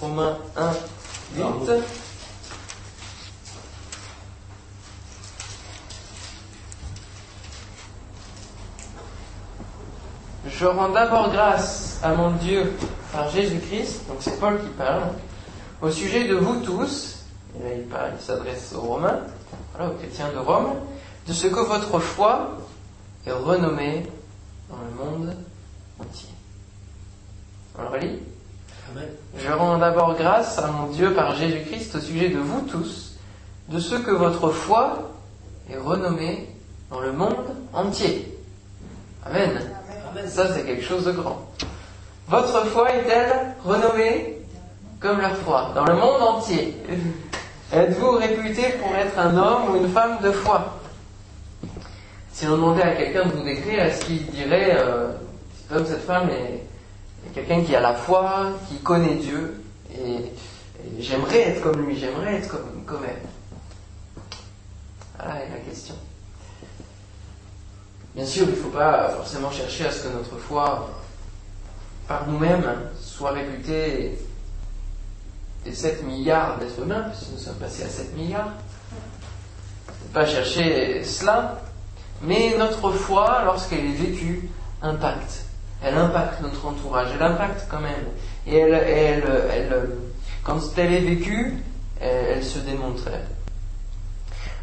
Romains 1, 8. Je rends d'abord grâce à mon Dieu par Jésus-Christ, donc c'est Paul qui parle, au sujet de vous tous, et là il parle, il s'adresse aux Romains, voilà, aux chrétiens de Rome, de ce que votre foi est renommée dans le monde entier. On le relit ? Amen. Je rends d'abord grâce à mon Dieu par Jésus-Christ au sujet de vous tous, de ce que votre foi est renommée dans le monde entier. Amen. Amen. Ça, c'est quelque chose de grand. Votre foi est-elle renommée comme leur foi, dans le monde entier? Êtes-vous réputé pour être un homme ou une femme de foi? Si on demandait à quelqu'un de vous décrire, est-ce qu'il dirait cet homme, cette femme est quelqu'un qui a la foi, qui connaît Dieu, et j'aimerais être comme lui, j'aimerais être comme elle? Voilà est la question. Bien sûr, il ne faut pas forcément chercher à ce que notre foi, par nous-mêmes, soit réputée des 7 milliards d'êtres humains, puisque nous sommes passés à 7 milliards. Il ne faut pas chercher cela, mais notre foi, lorsqu'elle est vécue, impacte. Elle impacte notre entourage, elle impacte quand même. Et quand elle est vécue, elle se démontre.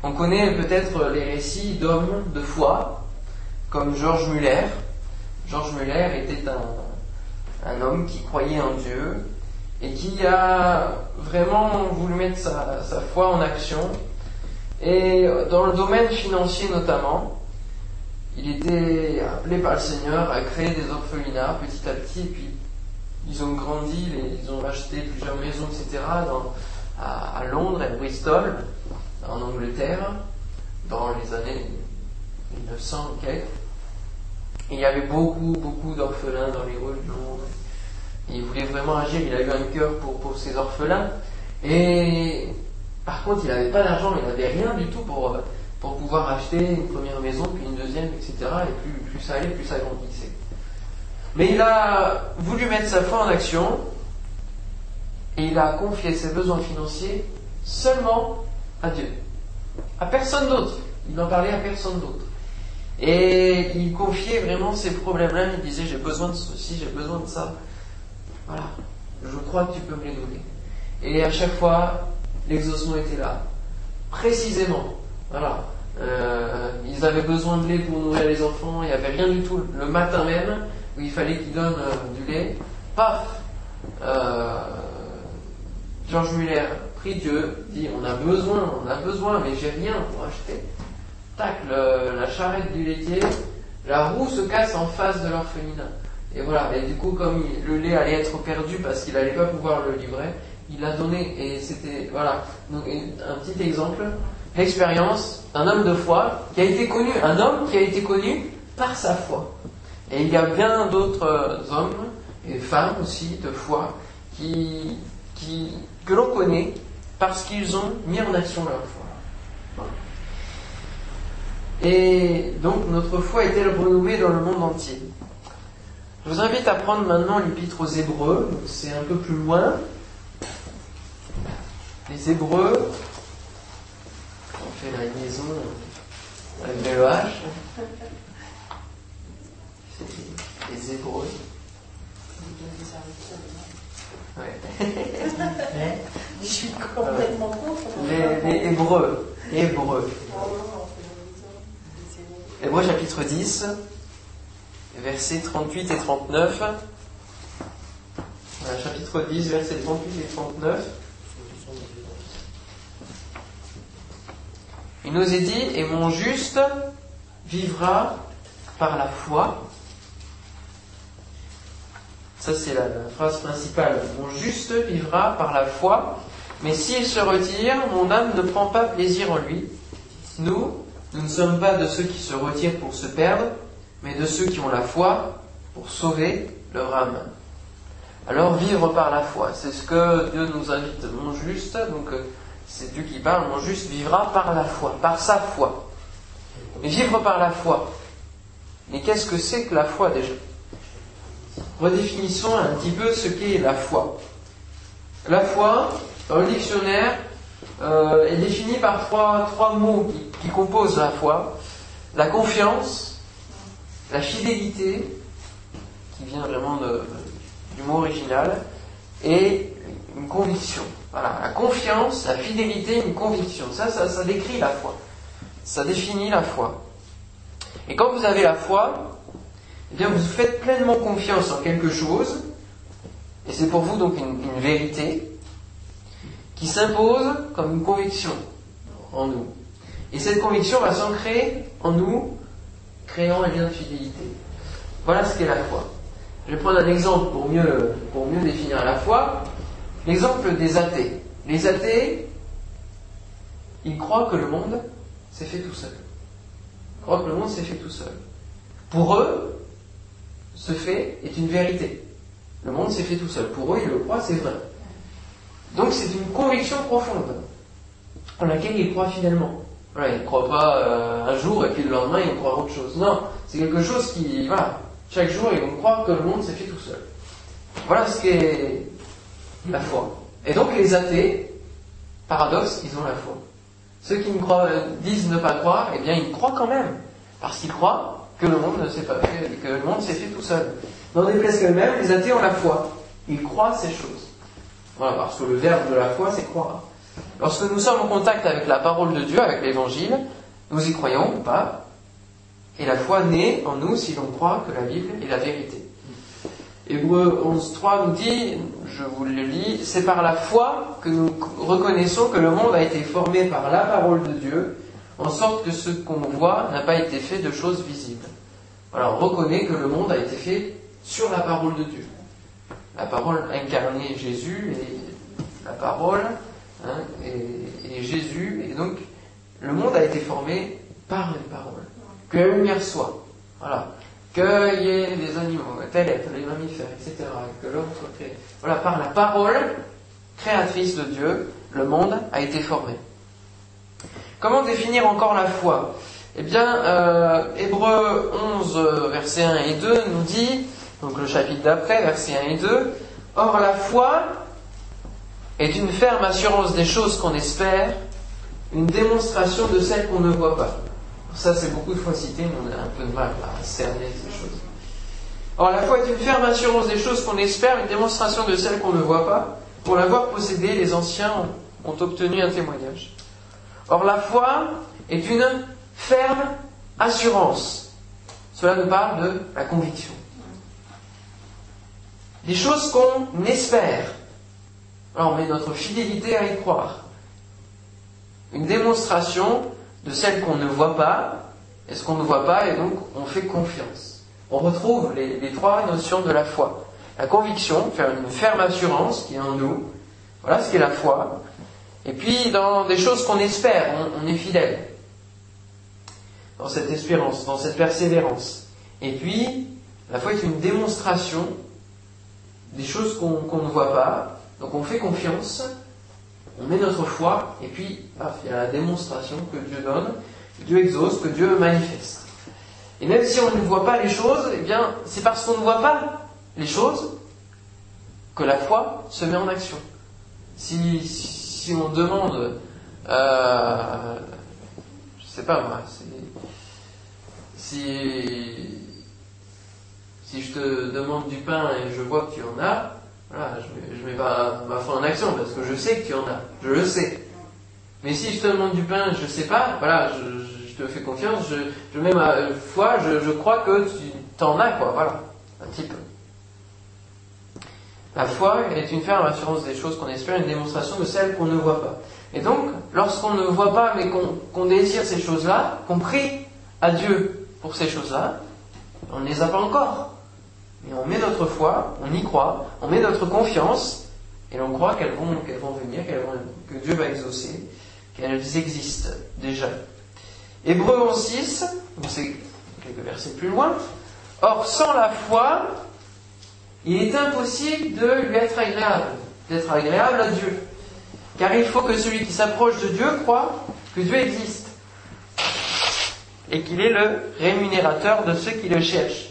On connaît peut-être les récits d'hommes de foi, comme Georges Müller. Georges Müller était un homme qui croyait en Dieu et qui a vraiment voulu mettre sa foi en action. Et dans le domaine financier notamment, il était appelé par le Seigneur à créer des orphelinats petit à petit, et puis ils ont grandi, ils ont acheté plusieurs maisons, etc., à Londres, à Bristol, en Angleterre, dans les années 1900, ok. Et il y avait beaucoup, beaucoup d'orphelins dans les rues de Londres. Il voulait vraiment agir, il a eu un cœur pour ses orphelins. Et par contre, il n'avait pas d'argent, il n'avait rien du tout pour pouvoir acheter une première maison, puis une deuxième, etc. Et plus ça allait, plus ça grandissait. Mais il a voulu mettre sa foi en action, et il a confié ses besoins financiers seulement à Dieu. À personne d'autre. Il n'en parlait à personne d'autre. Et il confiait vraiment ses problèmes-là, il disait « j'ai besoin de ceci, j'ai besoin de ça ». Voilà, je crois que tu peux me les donner. Et à chaque fois, l'exaucement était là. Précisément. Voilà. Ils avaient besoin de lait pour nourrir les enfants, il n'y avait rien du tout. Le matin même, où il fallait qu'ils donnent du lait, paf, Georges Müller prie Dieu, dit on a besoin, mais j'ai rien pour acheter. Tac, la charrette du laitier, la roue se casse en face de l'orphelinat. Et voilà, et du coup, comme le lait allait être perdu parce qu'il n'allait pas pouvoir le livrer, il l'a donné, et c'était, voilà. Donc, un petit exemple, l'expérience d'un homme de foi qui a été connu, un homme qui a été connu par sa foi. Et il y a bien d'autres hommes et femmes aussi de foi que l'on connaît parce qu'ils ont mis en action leur foi. Et donc, notre foi est-elle renommée dans le monde entier? Je vous invite à prendre maintenant l'épître aux Hébreux, c'est un peu plus loin. Les Hébreux, on fait la liaison avec Béloh. Les Hébreux. Ouais. Je suis complètement contre. Les Hébreux. Hébreux. Hébreux chapitre 10, versets 38 et 39. Voilà, chapitre 10, versets 38 et 39. Il nous est dit, et mon juste vivra par la foi. Ça, c'est la phrase principale. Mon juste vivra par la foi, mais s'il se retire, mon âme ne prend pas plaisir en lui. Nous ne sommes pas de ceux qui se retirent pour se perdre, mais de ceux qui ont la foi pour sauver leur âme. Alors, vivre par la foi, c'est ce que Dieu nous invite. Mon juste, donc c'est Dieu qui parle, mon juste vivra par la foi, par sa foi. Mais vivre par la foi, mais qu'est-ce que c'est que la foi déjà? Redéfinissons un petit peu ce qu'est la foi. La foi, dans le dictionnaire, est définie par trois mots qui composent la foi. La confiance, la fidélité, qui vient vraiment du mot original, et une conviction. Voilà, la confiance, la fidélité, une conviction. Ça décrit la foi. Ça définit la foi. Et quand vous avez la foi, eh bien vous faites pleinement confiance en quelque chose, et c'est pour vous donc une vérité qui s'impose comme une conviction en nous. Et cette conviction va s'ancrer en nous, créant un lien de fidélité. Voilà ce qu'est la foi. Je vais prendre un exemple pour mieux définir la foi. L'exemple des athées. Les athées, ils croient que le monde s'est fait tout seul. Ils croient que le monde s'est fait tout seul. Pour eux, ce fait est une vérité. Le monde s'est fait tout seul. Pour eux, ils le croient, c'est vrai. Donc c'est une conviction profonde en laquelle ils croient fidèlement. Voilà, ils ne croient pas un jour et puis le lendemain, ils croient autre chose. Non, c'est quelque chose qui... Voilà, chaque jour, ils vont croire que le monde s'est fait tout seul. Voilà ce qu'est... la foi. Et donc les athées, paradoxe, ils ont la foi. Ceux qui disent ne pas croire, eh bien ils croient quand même, parce qu'ils croient que le monde ne s'est pas fait, que le monde s'est fait tout seul. N'en déplaise qu'eux-mêmes, les athées ont la foi. Ils croient ces choses. Voilà, parce que le verbe de la foi, c'est croire. Lorsque nous sommes en contact avec la parole de Dieu, avec l'évangile, nous y croyons ou pas, et la foi naît en nous si l'on croit que la Bible est la vérité. Hébreux 11.3 nous dit, je vous le lis, « C'est par la foi que nous reconnaissons que le monde a été formé par la parole de Dieu, en sorte que ce qu'on voit n'a pas été fait de choses visibles. » Voilà, on reconnaît que le monde a été fait sur la parole de Dieu. La parole incarnée Jésus, et la parole, hein, et Jésus, et donc le monde a été formé par les paroles. Que la lumière soit. Voilà. Qu'il y ait des animaux, tels êtres, les mammifères, etc., que l'homme soit créé. Voilà, par la parole créatrice de Dieu, le monde a été formé. Comment définir encore la foi ? Eh bien, Hébreux 11, versets 1 et 2 nous dit, donc le chapitre d'après, versets 1 et 2, « Or la foi est une ferme assurance des choses qu'on espère, une démonstration de celles qu'on ne voit pas. » Ça, c'est beaucoup de fois cité, mais on a un peu de mal à cerner ces choses. Or, la foi est une ferme assurance des choses qu'on espère, une démonstration de celles qu'on ne voit pas. Pour l'avoir possédée, les anciens ont obtenu un témoignage. Or, la foi est une ferme assurance. Cela nous parle de la conviction. Des choses qu'on espère. Alors, on met notre fidélité à y croire. Une démonstration de celles qu'on ne voit pas, et ce qu'on ne voit pas, et donc on fait confiance. On retrouve les trois notions de la foi. La conviction, faire une ferme assurance qui est en nous, voilà ce qu'est la foi. Et puis dans des choses qu'on espère, on est fidèle. Dans cette espérance, dans cette persévérance. Et puis, la foi est une démonstration des choses qu'on ne voit pas, donc on fait confiance. On met notre foi, et puis il y a la démonstration que Dieu donne, que Dieu exauce, que Dieu manifeste. Et même si on ne voit pas les choses, eh bien, c'est parce qu'on ne voit pas les choses que la foi se met en action. Si on demande, je sais pas moi, si je te demande du pain et je vois que tu en as, voilà, je mets pas ma foi en action parce que je sais que tu en as, je le sais. Mais si je te demande du pain, je sais pas, voilà, je te fais confiance, je mets ma foi, je crois que tu t'en as, quoi, voilà, un petit peu. La foi est une ferme assurance des choses qu'on espère, une démonstration de celles qu'on ne voit pas. Et donc, lorsqu'on ne voit pas mais qu'on désire ces choses-là, qu'on prie à Dieu pour ces choses-là, on ne les a pas encore. Et on met notre foi, on y croit, on met notre confiance, et l'on croit qu'elles vont venir, que Dieu va exaucer, qu'elles existent déjà. Hébreux 11.6, c'est quelques versets plus loin. « Or, sans la foi, il est impossible de lui être agréable, d'être agréable à Dieu. Car il faut que celui qui s'approche de Dieu croit que Dieu existe, et qu'il est le rémunérateur de ceux qui le cherchent. »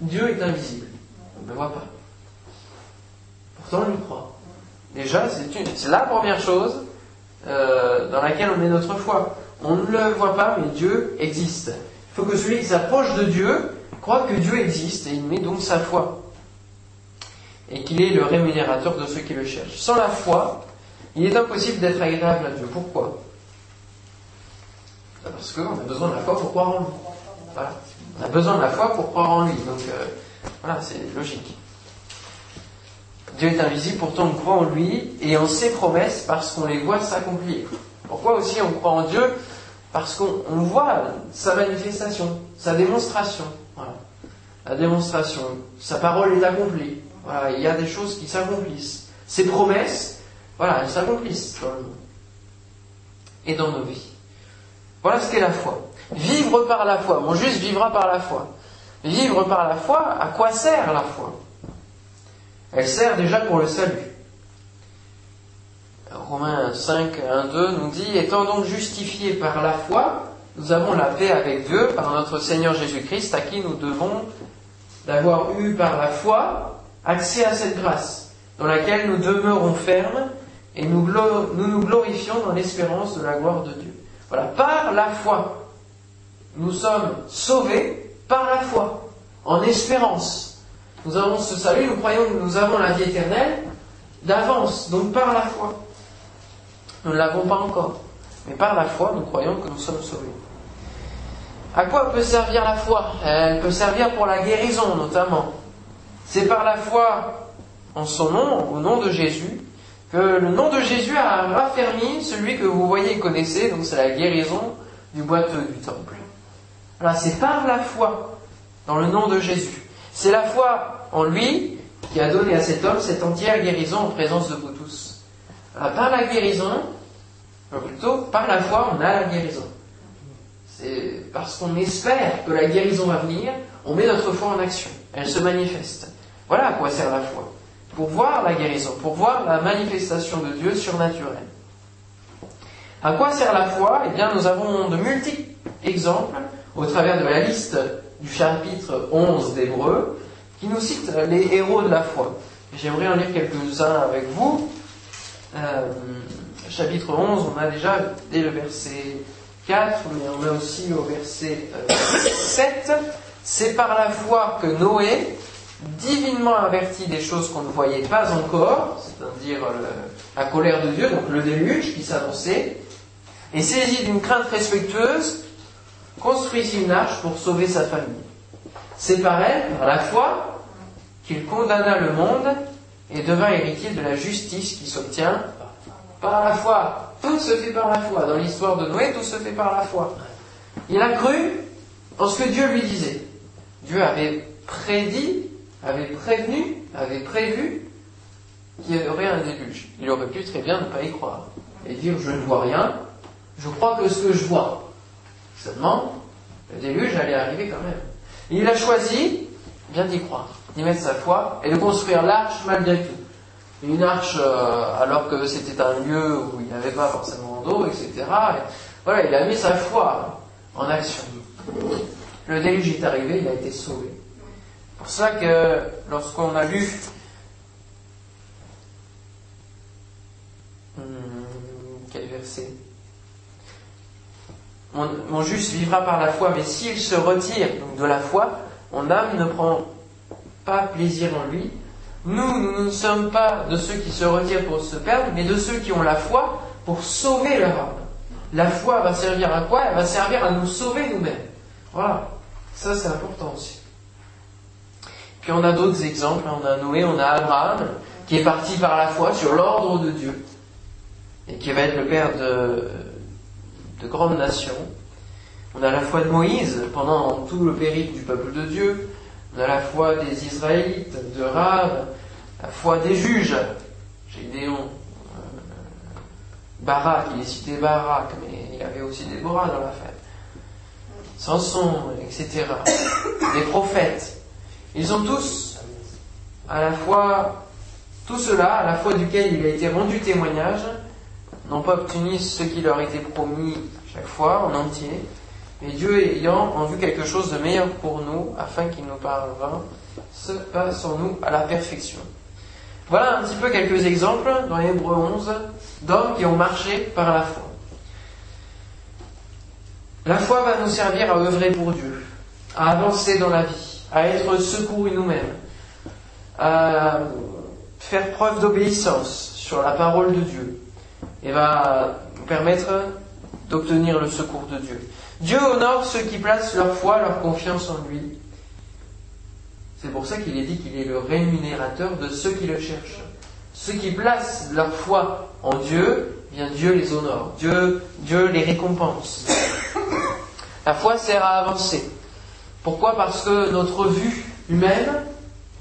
Dieu est invisible, on ne le voit pas. Pourtant, on y croit. Déjà, c'est la première chose dans laquelle on met notre foi. On ne le voit pas, mais Dieu existe. Il faut que celui qui s'approche de Dieu croit que Dieu existe, et il met donc sa foi. Et qu'il est le rémunérateur de ceux qui le cherchent. Sans la foi, il est impossible d'être agréable à Dieu. Pourquoi ? Parce qu'on a besoin de la foi pour croire en lui. Voilà. On a besoin de la foi pour croire en lui. Donc, voilà, c'est logique. Dieu est invisible, pourtant on croit en lui et en ses promesses parce qu'on les voit s'accomplir. Pourquoi aussi on croit en Dieu ? Parce qu'on voit sa manifestation, sa démonstration. Voilà. La démonstration, sa parole est accomplie. Voilà, il y a des choses qui s'accomplissent. Ses promesses, voilà, elles s'accomplissent dans le monde et dans nos vies. Voilà ce qu'est la foi. Vivre par la foi. Mon juste vivra par la foi. Vivre par la foi, à quoi sert la foi ? Elle sert déjà pour le salut. Romains 5, 1, 2 nous dit « Étant donc justifiés par la foi, nous avons la paix avec Dieu par notre Seigneur Jésus-Christ, à qui nous devons d'avoir eu par la foi accès à cette grâce, dans laquelle nous demeurons fermes et nous nous glorifions dans l'espérance de la gloire de Dieu. » Voilà, par la foi. Nous sommes sauvés par la foi, en espérance. Nous avons ce salut, nous croyons que nous avons la vie éternelle d'avance, donc par la foi. Nous ne l'avons pas encore, mais par la foi, nous croyons que nous sommes sauvés. À quoi peut servir la foi ? Elle peut servir pour la guérison, notamment. C'est par la foi en son nom, au nom de Jésus, que le nom de Jésus a raffermi celui que vous voyez et connaissez, donc c'est la guérison du boiteux du temple. Voilà, c'est par la foi dans le nom de Jésus. C'est la foi en lui qui a donné à cet homme cette entière guérison en présence de vous tous. Alors, par la guérison, ou plutôt par la foi, on a la guérison. C'est parce qu'on espère que la guérison va venir, on met notre foi en action. Elle se manifeste. Voilà à quoi sert la foi. Pour voir la guérison, pour voir la manifestation de Dieu surnaturelle. À quoi sert la foi ? Eh bien, nous avons de multiples exemples au travers de la liste du chapitre 11 d'Hébreux qui nous cite les héros de la foi. J'aimerais en lire quelques-uns avec vous. Chapitre 11, on a déjà dès le verset 4, mais on a aussi au verset 7. « C'est par la foi que Noé, divinement averti des choses qu'on ne voyait pas encore, c'est-à-dire la colère de Dieu, donc le déluge qui s'annonçait, et saisi d'une crainte respectueuse, construisit une arche pour sauver sa famille. C'est par elle, par la foi, qu'il condamna le monde et devint héritier de la justice qui s'obtient par la foi. » Tout se fait par la foi. Dans l'histoire de Noé, tout se fait par la foi. Il a cru en ce que Dieu lui disait. Dieu avait prédit, avait prévenu, avait prévu qu'il y aurait un déluge. Il aurait pu très bien ne pas y croire et dire « je ne vois rien, je crois que ce que je vois ». Seulement, le déluge allait arriver quand même. Et il a choisi bien d'y croire, d'y mettre sa foi et de construire l'arche malgré tout. Une arche, alors que c'était un lieu où il n'y avait pas forcément d'eau, etc. Et voilà, il a mis sa foi en action. Le déluge est arrivé, il a été sauvé. C'est pour ça que lorsqu'on a lu quel verset ? Mon juste vivra par la foi, mais s'il se retire donc de la foi, mon âme ne prend pas plaisir en lui. Nous ne sommes pas de ceux qui se retirent pour se perdre, mais de ceux qui ont la foi pour sauver leur âme. La foi va servir à quoi ? Elle va servir à nous sauver nous-mêmes. Voilà, ça c'est important aussi. Puis on a d'autres exemples, on a Noé, on a Abraham, qui est parti par la foi sur l'ordre de Dieu, et qui va être le père de grandes nations. On a la foi de Moïse pendant tout le périple du peuple de Dieu, on a la foi des Israélites, de Rahab, la foi des juges, Gédéon, Barak, il est cité Barak, mais il y avait aussi Déborah dans l'affaire, Samson, etc. Les prophètes, ils ont tous, à la fois, tout cela, à la fois duquel il a été rendu témoignage, n'ont pas obtenu ce qui leur était promis chaque fois, en entier, mais Dieu ayant en vue quelque chose de meilleur pour nous, afin qu'il nous parvint, se passe en nous à la perfection. Voilà un petit peu quelques exemples dans Hébreux 11 d'hommes qui ont marché par la foi. La foi va nous servir à œuvrer pour Dieu, à avancer dans la vie, à être secourus nous-mêmes, à faire preuve d'obéissance sur la parole de Dieu et va nous permettre d'obtenir le secours de Dieu. Dieu honore ceux qui placent leur foi, leur confiance en lui. C'est pour ça qu'il est dit qu'il est le rémunérateur de ceux qui le cherchent. Ceux qui placent leur foi en Dieu, bien Dieu les honore, Dieu les récompense. La foi sert à avancer. Pourquoi ? Parce que notre vue humaine,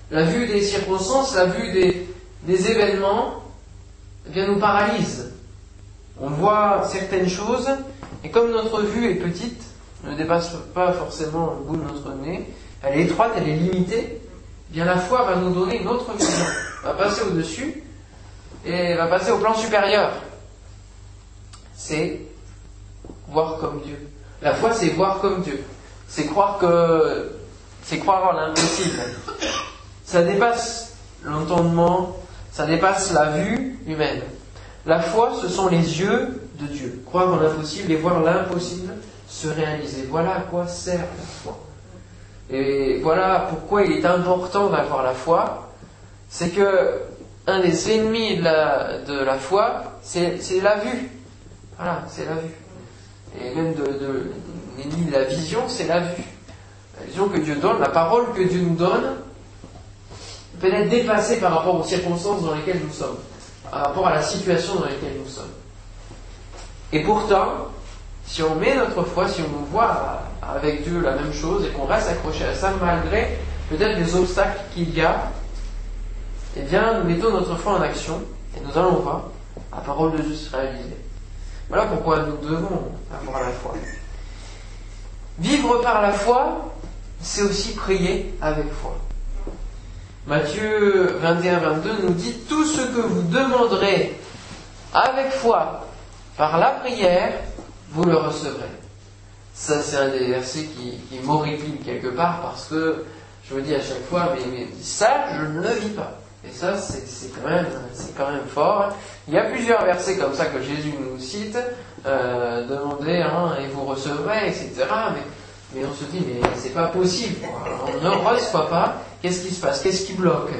la vue des circonstances, la vue des événements, eh bien, nous paralyse. On voit certaines choses, et comme notre vue est petite, ne dépasse pas forcément le bout de notre nez, elle est étroite, elle est limitée, bien la foi va nous donner une autre vision, va passer au-dessus et va passer au plan supérieur. C'est voir comme Dieu. La foi, c'est voir comme Dieu. C'est croire en l'impossible. Ça dépasse l'entendement, ça dépasse la vue humaine. La foi, ce sont les yeux de Dieu. Croire en l'impossible et voir l'impossible se réaliser. Voilà à quoi sert la foi. Et voilà pourquoi il est important d'avoir la foi. C'est que un des ennemis de la foi, c'est la vue. Voilà, c'est la vue. Et même l'ennemi de la vision, c'est la vue. La vision que Dieu donne, la parole que Dieu nous donne, peut être dépassée par rapport aux circonstances dans lesquelles nous sommes, par rapport à la situation dans laquelle nous sommes. Et pourtant, si on met notre foi, si on voit avec Dieu la même chose et qu'on reste accroché à ça malgré peut-être les obstacles qu'il y a, eh bien nous mettons notre foi en action et nous allons voir la parole de Dieu se réaliser. Voilà pourquoi nous devons avoir la foi. Vivre par la foi, c'est aussi prier avec foi. Matthieu 21-22 nous dit « Tout ce que vous demanderez avec foi par la prière, vous le recevrez. » Ça, c'est un des versets qui m'horripile quelque part, parce que je me dis à chaque fois, mais ça, je ne le vis pas. Et ça, c'est quand même fort. Il y a plusieurs versets comme ça que Jésus nous cite, demandez, et vous recevrez, etc. Mais on se dit, mais c'est pas possible, quoi. On ne reçoit pas. Qu'est-ce qui se passe ? Qu'est-ce qui bloque ?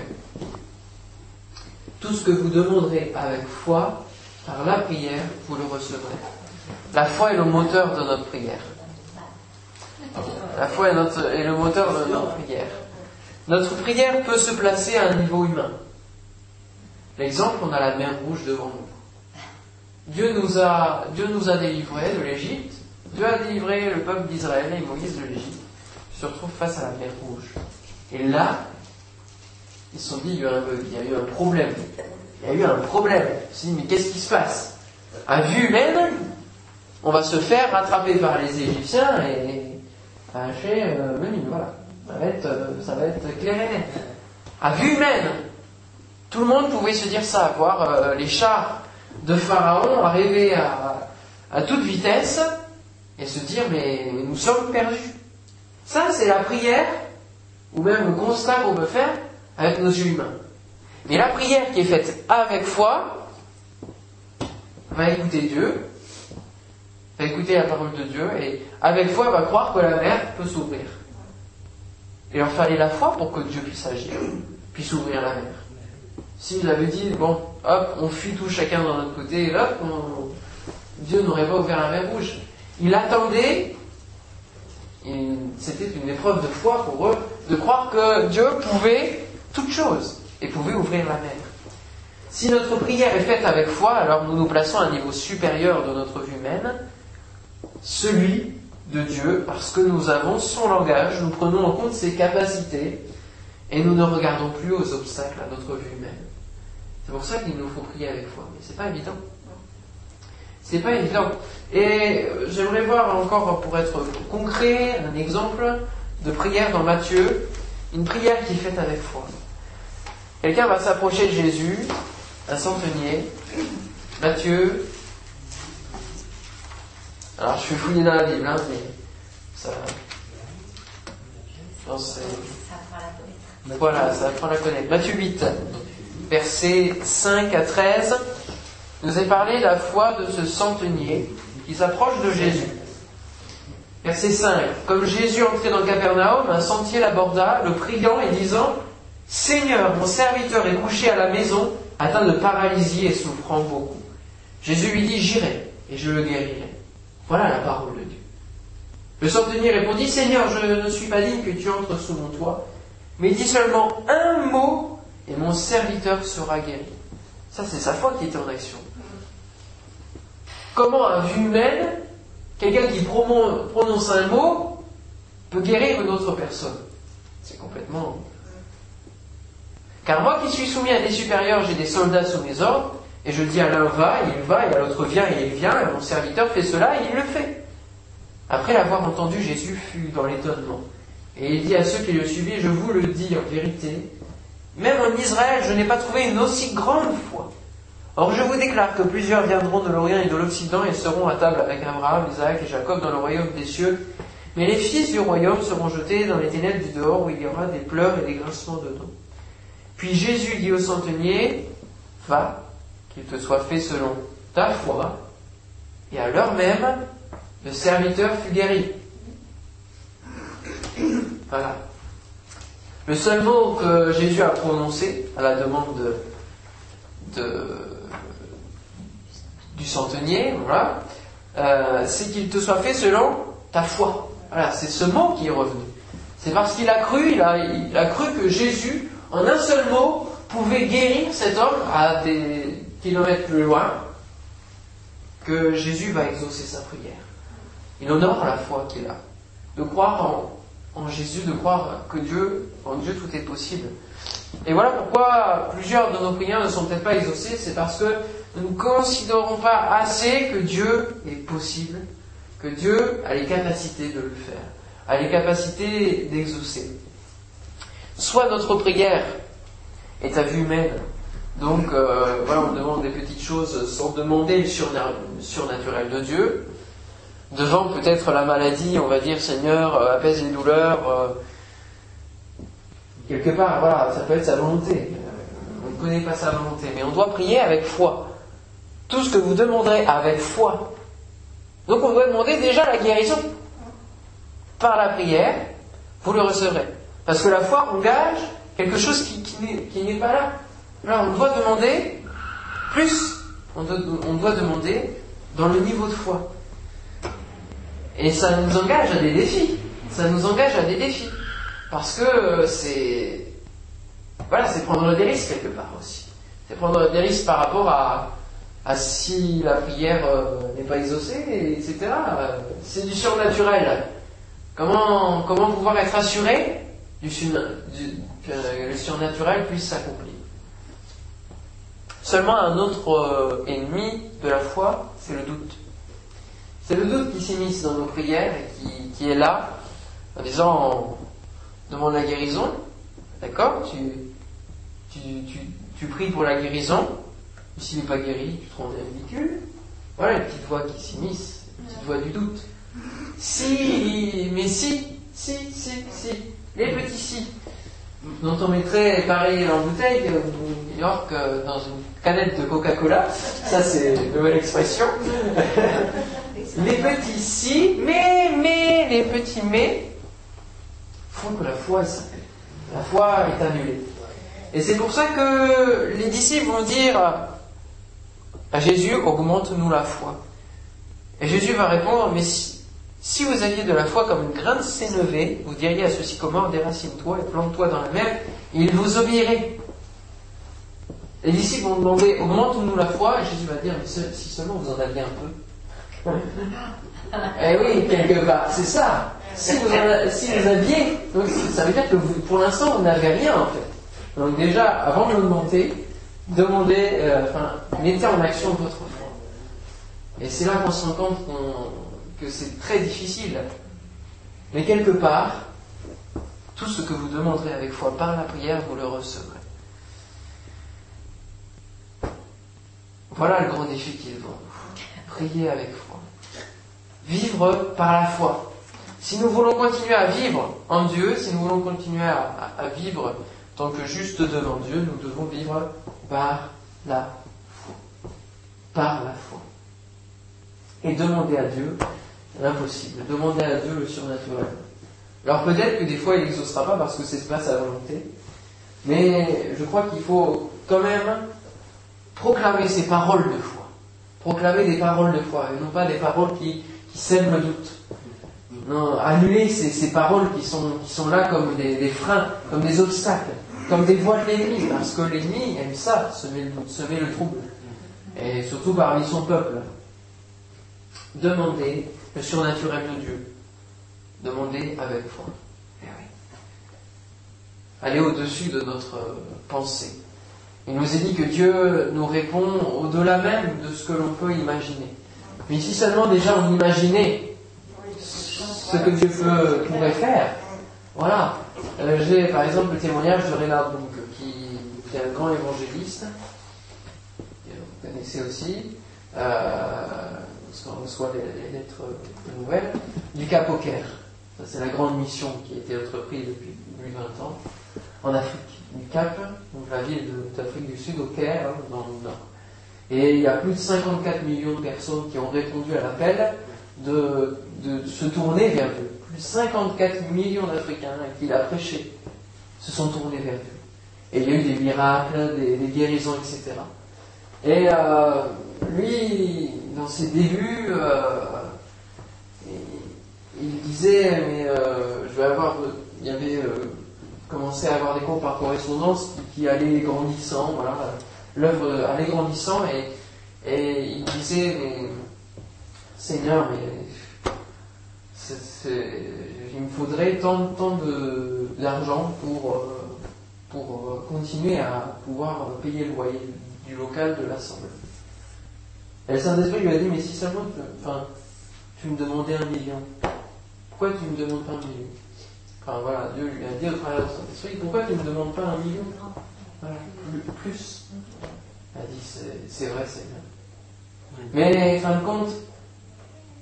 Tout ce que vous demanderez avec foi, par la prière, vous le recevrez. La foi est le moteur de notre prière. La foi est le moteur de notre prière. Notre prière peut se placer à un niveau humain. L'exemple, on a la mer Rouge devant nous. Dieu nous a délivrés de l'Égypte. Dieu a délivré le peuple d'Israël et Moïse de l'Égypte. Ils se retrouvent face à la mer Rouge. Et là, ils se sont dit, il y a eu un problème. Ils se sont dit, mais qu'est-ce qui se passe ? À vue humaine, on va se faire rattraper par les Égyptiens et arracher le nid, voilà. Ça va être clair et net. À vue humaine, tout le monde pouvait se dire ça, voir les chars de Pharaon arriver à toute vitesse et se dire, mais nous sommes perdus. Ça, c'est la prière, ou même le constat qu'on peut faire avec nos yeux humains. Mais la prière qui est faite avec foi va écouter Dieu, va écouter la parole de Dieu, et avec foi va croire que la mer peut s'ouvrir. Il leur fallait la foi pour que Dieu puisse agir, puisse ouvrir la mer. S'il avait dit, bon, hop, on fuit tout chacun dans notre côté, et hop, Dieu n'aurait pas ouvert la mer Rouge. Il attendait, c'était une épreuve de foi pour eux, de croire que Dieu pouvait toutes choses, et pouvait ouvrir la mer. Si notre prière est faite avec foi, alors nous nous plaçons à un niveau supérieur de notre vie humaine, celui de Dieu, parce que nous avons son langage, nous prenons en compte ses capacités, et nous ne regardons plus aux obstacles à notre vue humaine. C'est pour ça qu'il nous faut prier avec foi, mais c'est pas évident. C'est pas évident. Et j'aimerais voir encore, pour être concret, un exemple de prière dans Matthieu, une prière qui est faite avec foi. Quelqu'un va s'approcher de Jésus, un centenier, Matthieu. Alors, je suis fouillé dans la Bible, mais ça... Je pense que c'est... Voilà, ça apprend à la connaître. Matthieu 8. versets 5 à 13, nous est parlé la foi de ce centenier qui s'approche de Jésus. Verset 5. « Comme Jésus entrait dans Capernaüm, un sentier l'aborda, le priant et disant « Seigneur, mon serviteur est couché à la maison, atteint de paralysie et souffrant beaucoup. » Jésus lui dit « J'irai et je le guérirai. » Voilà la parole de Dieu. Le centenier répondit « Seigneur, je ne suis pas digne que tu entres sous mon toit, mais dis seulement un mot et mon serviteur sera guéri. » Ça, c'est sa foi qui était en action. Comment, à vue humaine, quelqu'un qui prononce un mot peut guérir une autre personne? C'est complètement... Car moi qui suis soumis à des supérieurs, j'ai des soldats sous mes ordres, et je dis à l'un va, et à l'autre viens, et il vient, et mon serviteur fait cela, et il le fait. Après l'avoir entendu, Jésus fut dans l'étonnement. Et il dit à ceux qui le suivaient, je vous le dis en vérité, même en Israël, je n'ai pas trouvé une aussi grande foi. Or je vous déclare que plusieurs viendront de l'Orient et de l'Occident et seront à table avec Abraham, Isaac et Jacob dans le royaume des cieux. Mais les fils du royaume seront jetés dans les ténèbres du dehors où il y aura des pleurs et des grincements de dents. Puis Jésus dit au centenier, « Va, qu'il te soit fait selon ta foi. » Et à l'heure même, le serviteur fut guéri. Voilà. Le seul mot que Jésus a prononcé à la demande du centenier, voilà, c'est qu'il te soit fait selon ta foi. Voilà, c'est ce mot qui est revenu. C'est parce qu'il a cru, il a cru que Jésus, en un seul mot, pouvait guérir cet homme à des kilomètres plus loin, que Jésus va exaucer sa prière. Il honore la foi qu'il a. De croire en Jésus, de croire que Dieu, en Dieu tout est possible. Et voilà pourquoi plusieurs de nos prières ne sont peut-être pas exaucées, c'est parce que nous ne considérons pas assez que Dieu est possible, que Dieu a les capacités de le faire, a les capacités d'exaucer. Soit notre prière est à vue humaine, donc voilà, on demande des petites choses sans demander le surnaturel de Dieu. Devant peut-être la maladie, on va dire « Seigneur, apaise les douleurs ». Quelque part, voilà, ça peut être sa volonté. On ne connaît pas sa volonté, mais on doit prier avec foi. Tout ce que vous demanderez avec foi. Donc on doit demander déjà la guérison. Par la prière, vous le recevrez. Parce que la foi engage quelque chose qui n'est pas là. Alors on doit demander plus. On doit demander dans le niveau de foi. Et ça nous engage à des défis. Ça nous engage à des défis. Parce que c'est prendre des risques quelque part aussi. C'est prendre des risques par rapport à si la prière n'est pas exaucée, etc. C'est du surnaturel. Comment pouvoir être assuré que le surnaturel puisse s'accomplir. Seulement un autre ennemi de la foi, c'est le doute. C'est le doute qui s'immisce dans nos prières et qui est là, en disant... Demande la guérison, d'accord, tu pries pour la guérison, mais s'il n'est pas guéri, tu te rends ridicule. Voilà la petite voix qui s'immisce, la petite voix du doute. Si, les petits si, dont on mettrait pareil en bouteille, au New York, dans une canette de Coca-Cola, ça c'est une nouvelle expression. Les petits si, mais, les petits mais, font que la foi s'appelle. La foi est annulée. Et c'est pour ça que les disciples vont dire à Jésus, augmente-nous la foi. Et Jésus va répondre, mais si vous aviez de la foi comme une graine de sénévé, vous diriez à ce sycomore, déracine-toi et plante-toi dans la mer, et il vous obéirait. Les disciples vont demander, augmente-nous la foi, et Jésus va dire, mais si seulement vous en aviez un peu. Eh oui, quelque part, c'est ça. Si vous aviez, donc ça veut dire que vous, pour l'instant, vous n'avez rien en fait. Donc déjà, avant de l'augmenter, mettez en action votre foi. Et c'est là qu'on se rend compte que c'est très difficile. Mais quelque part, tout ce que vous demanderez avec foi par la prière, vous le recevrez. Voilà le grand défi qui est devant nous. Prier avec foi. Vivre par la foi. Si nous voulons continuer à vivre en Dieu, si nous voulons continuer à vivre tant que juste devant Dieu, nous devons vivre par la foi. Par la foi. Et demander à Dieu l'impossible. Demander à Dieu le surnaturel. Alors peut-être que des fois il n'exaucera pas parce que c'est pas sa volonté. Mais je crois qu'il faut quand même proclamer ces paroles de foi. Proclamer des paroles de foi et non pas des paroles qui sèment le doute. Non, annuler ces paroles qui sont là comme des freins, comme des obstacles, comme des voies de l'ennemi, parce que l'ennemi aime ça, semer le trouble, et surtout parmi son peuple. Demandez le surnaturel de Dieu. Demandez avec foi. Eh oui. Allez au-dessus de notre pensée. Il nous est dit que Dieu nous répond au-delà même de ce que l'on peut imaginer. Mais si seulement déjà on imaginait ce que Dieu pourrait faire. Voilà. J'ai par exemple le témoignage de Renard Bunc, qui est un grand évangéliste, vous connaissez aussi, parce qu'on reçoit les lettres de nouvelles, du Cap au Caire. Ça, c'est la grande mission qui a été entreprise depuis plus de 20 ans, en Afrique. Du Cap, donc la ville d'Afrique du Sud, au Caire, hein, dans le Nord. Et il y a plus de 54 millions de personnes qui ont répondu à l'appel de se tourner vers Dieu. Plus de 54 millions d'Africains à qui il a prêché se sont tournés vers Dieu. Et il y a eu des miracles, des guérisons, etc. Et lui, dans ses débuts, il disait, mais je vais avoir... Il y avait commencé à avoir des cours par correspondance qui allaient grandissant, voilà, l'œuvre allait grandissant, et il disait, mais... Seigneur, mais il me faudrait tant d'argent pour continuer à pouvoir payer le loyer du local de l'Assemblée. Et le Saint-Esprit lui a dit, mais si seulement tu me demandais 1 million, pourquoi tu me demandes pas 1 million? Enfin voilà, Dieu lui a dit au travers du Saint-Esprit, pourquoi tu me demandes pas 1 million? Voilà, plus. Elle a dit, c'est vrai Seigneur. Mais fin de compte,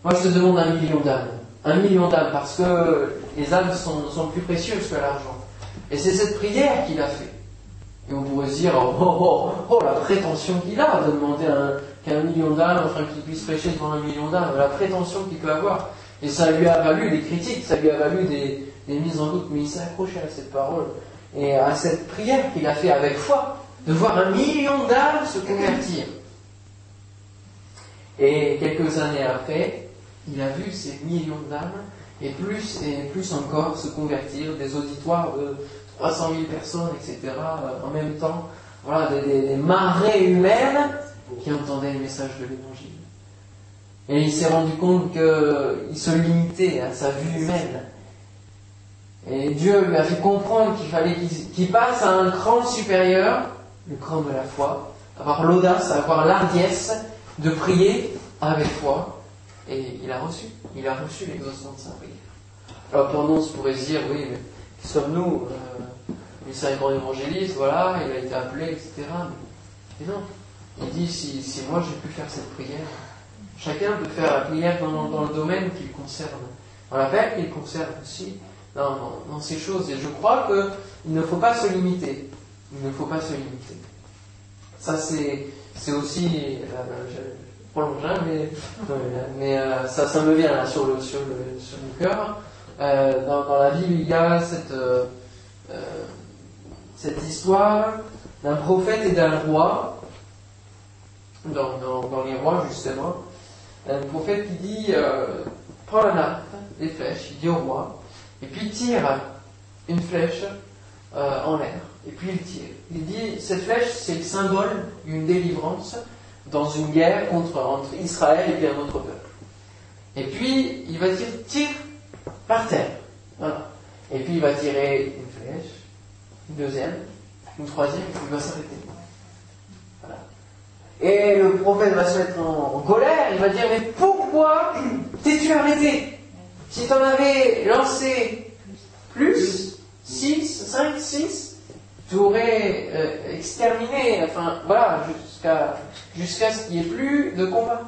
moi je te demande 1 million d'âmes. 1 million d'âmes, parce que les âmes sont plus précieuses que l'argent. Et c'est cette prière qu'il a fait. Et on pourrait se dire, oh la prétention qu'il a de demander qu'un 1 million d'âmes, enfin qu'il puisse prêcher devant 1 million d'âmes, la prétention qu'il peut avoir. Et ça lui a valu des critiques, ça lui a valu des mises en doute, mais il s'est accroché à cette parole et à cette prière qu'il a fait avec foi, de voir 1 million d'âmes se convertir. Et quelques années après, il a vu ces millions d'âmes, et plus encore, se convertir, des auditoires de 300 000 personnes, etc., en même temps, voilà, des marées humaines qui entendaient le message de l'Évangile. Et il s'est rendu compte qu'il se limitait à sa vue humaine. Et Dieu lui a fait comprendre qu'il fallait qu'il passe à un cran supérieur, le cran de la foi, avoir l'audace, avoir l'ardiesse de prier avec foi. Et il a reçu l'exaucement de sa prière. Alors pendant on se pourrait se dire, oui, mais qui sommes-nous? Lui c'est un grand évangéliste, voilà, il a été appelé, etc. Mais non, il dit, si moi j'ai pu faire cette prière, chacun peut faire la prière dans le domaine qui le concerne, dans la veine qui le concerne aussi, dans ces choses. Et je crois qu'il ne faut pas se limiter. Il ne faut pas se limiter. Ça c'est aussi... ça me vient là, sur le cœur. Dans la Bible, il y a cette histoire d'un prophète et d'un roi, dans les rois justement, un prophète qui dit prends la nappe, les flèches, il dit au roi, et puis tire une flèche en l'air, et puis il tire. Il dit, cette flèche, c'est le symbole d'une délivrance dans une guerre entre Israël et un autre peuple. Et puis, il va dire, tire par terre. Voilà. Et puis, il va tirer une flèche, une deuxième, une troisième, et il va s'arrêter. Voilà. Et le prophète va se mettre en colère, il va dire, mais pourquoi t'es-tu arrêté? Si t'en avais lancé plus, 6, tu aurais exterminé, enfin, voilà, jusqu'à ce qu'il n'y ait plus de combat.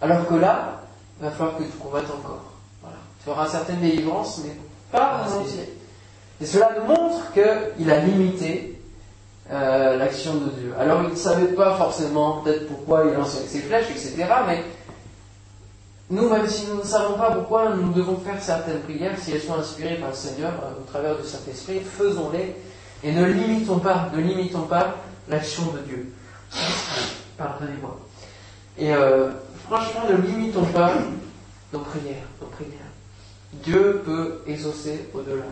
Alors que là, il va falloir que tu combattes encore. Voilà. Tu auras certaines délivrances, mais pas assez. Et cela nous montre qu'il a limité l'action de Dieu. Alors il ne savait pas forcément peut-être pourquoi il lance avec ses flèches, etc. Mais nous, même si nous ne savons pas pourquoi, nous devons faire certaines prières, si elles sont inspirées par le Seigneur au travers du Saint-Esprit, faisons-les et ne limitons pas l'action de Dieu. Pardonnez-moi. Et franchement, ne limitons pas nos prières. Dieu peut exaucer au-delà.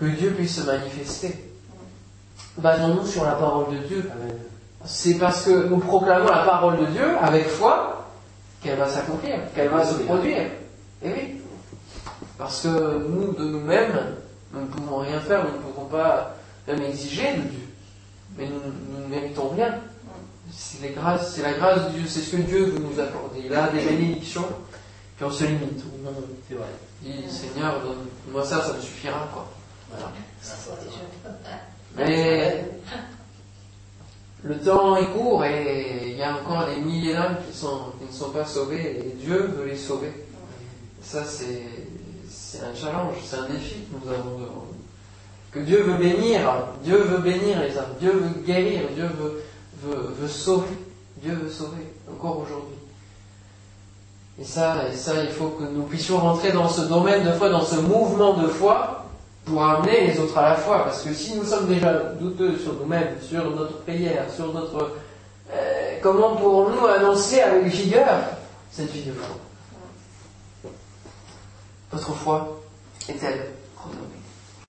Que Dieu puisse se manifester. Basons-nous sur la parole de Dieu. Amen. C'est parce que nous proclamons la parole de Dieu avec foi qu'elle va s'accomplir, qu'elle va se produire. Et oui. Parce que nous, de nous-mêmes, nous ne pouvons rien faire, nous ne pouvons pas même exiger de Dieu. Mais nous ne méritons rien. C'est la grâce de Dieu, c'est ce que Dieu veut nous accorder. Il a des bénédictions, puis on se limite. C'est vrai. Il dit, Seigneur, donne-moi ça, ça me suffira, quoi. Voilà. Mais le temps est court et il y a encore des milliers d'âmes qui ne sont pas sauvées et Dieu veut les sauver. Ça, c'est un challenge, c'est un défi que nous avons devant nous. Que Dieu veut bénir les âmes, Dieu veut guérir, Dieu veut sauver, Dieu veut sauver, encore aujourd'hui. Et ça, il faut que nous puissions rentrer dans ce domaine de foi, dans ce mouvement de foi, pour amener les autres à la foi, parce que si nous sommes déjà douteux sur nous-mêmes, sur notre prière, sur notre... comment pourrons-nous annoncer avec vigueur cette vie de foi ? Votre foi est-elle